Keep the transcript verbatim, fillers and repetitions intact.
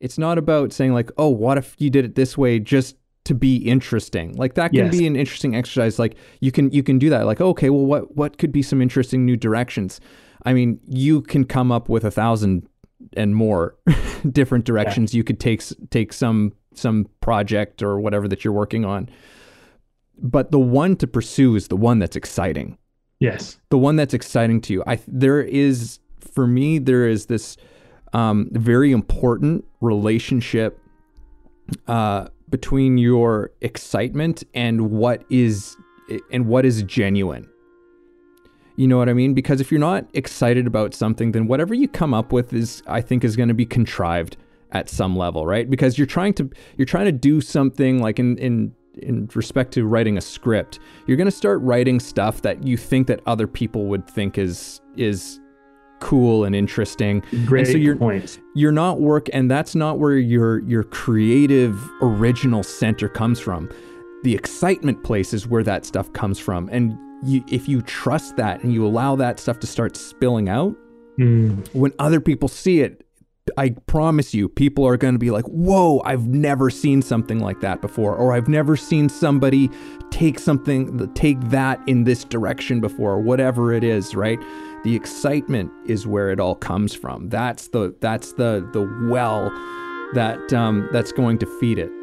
It's not about saying like, oh, what if you did it this way just to be interesting? Like that can yes. be an interesting exercise. Like you can you can do that. Like, okay, well, what what could be some interesting new directions? I mean, you can come up with a thousand and more different directions yeah. you could take take some some project or whatever that you're working on. But the one to pursue is the one that's exciting. Yes. The one that's exciting to you. I there is for me there is this um, very important relationship uh, between your excitement and what is and what is genuine. You know what I mean? Because if you're not excited about something, then whatever you come up with is, I think, is going to be contrived at some level, right? Because you're trying to you're trying to do something like in in in respect to writing a script, you're going to start writing stuff that you think that other people would think is is cool and interesting. Great and so you're, point. You're not work, and that's not where your your creative original center comes from. The excitement place is where that stuff comes from, and You, if you trust that and you allow that stuff to start spilling out, mm. when other people see it, I promise you, people are going to be like, whoa, I've never seen something like that before. Or I've never seen somebody take something, take that in this direction before, or whatever it is, right? The excitement is where it all comes from. That's the, that's the, the well that, um, that's going to feed it.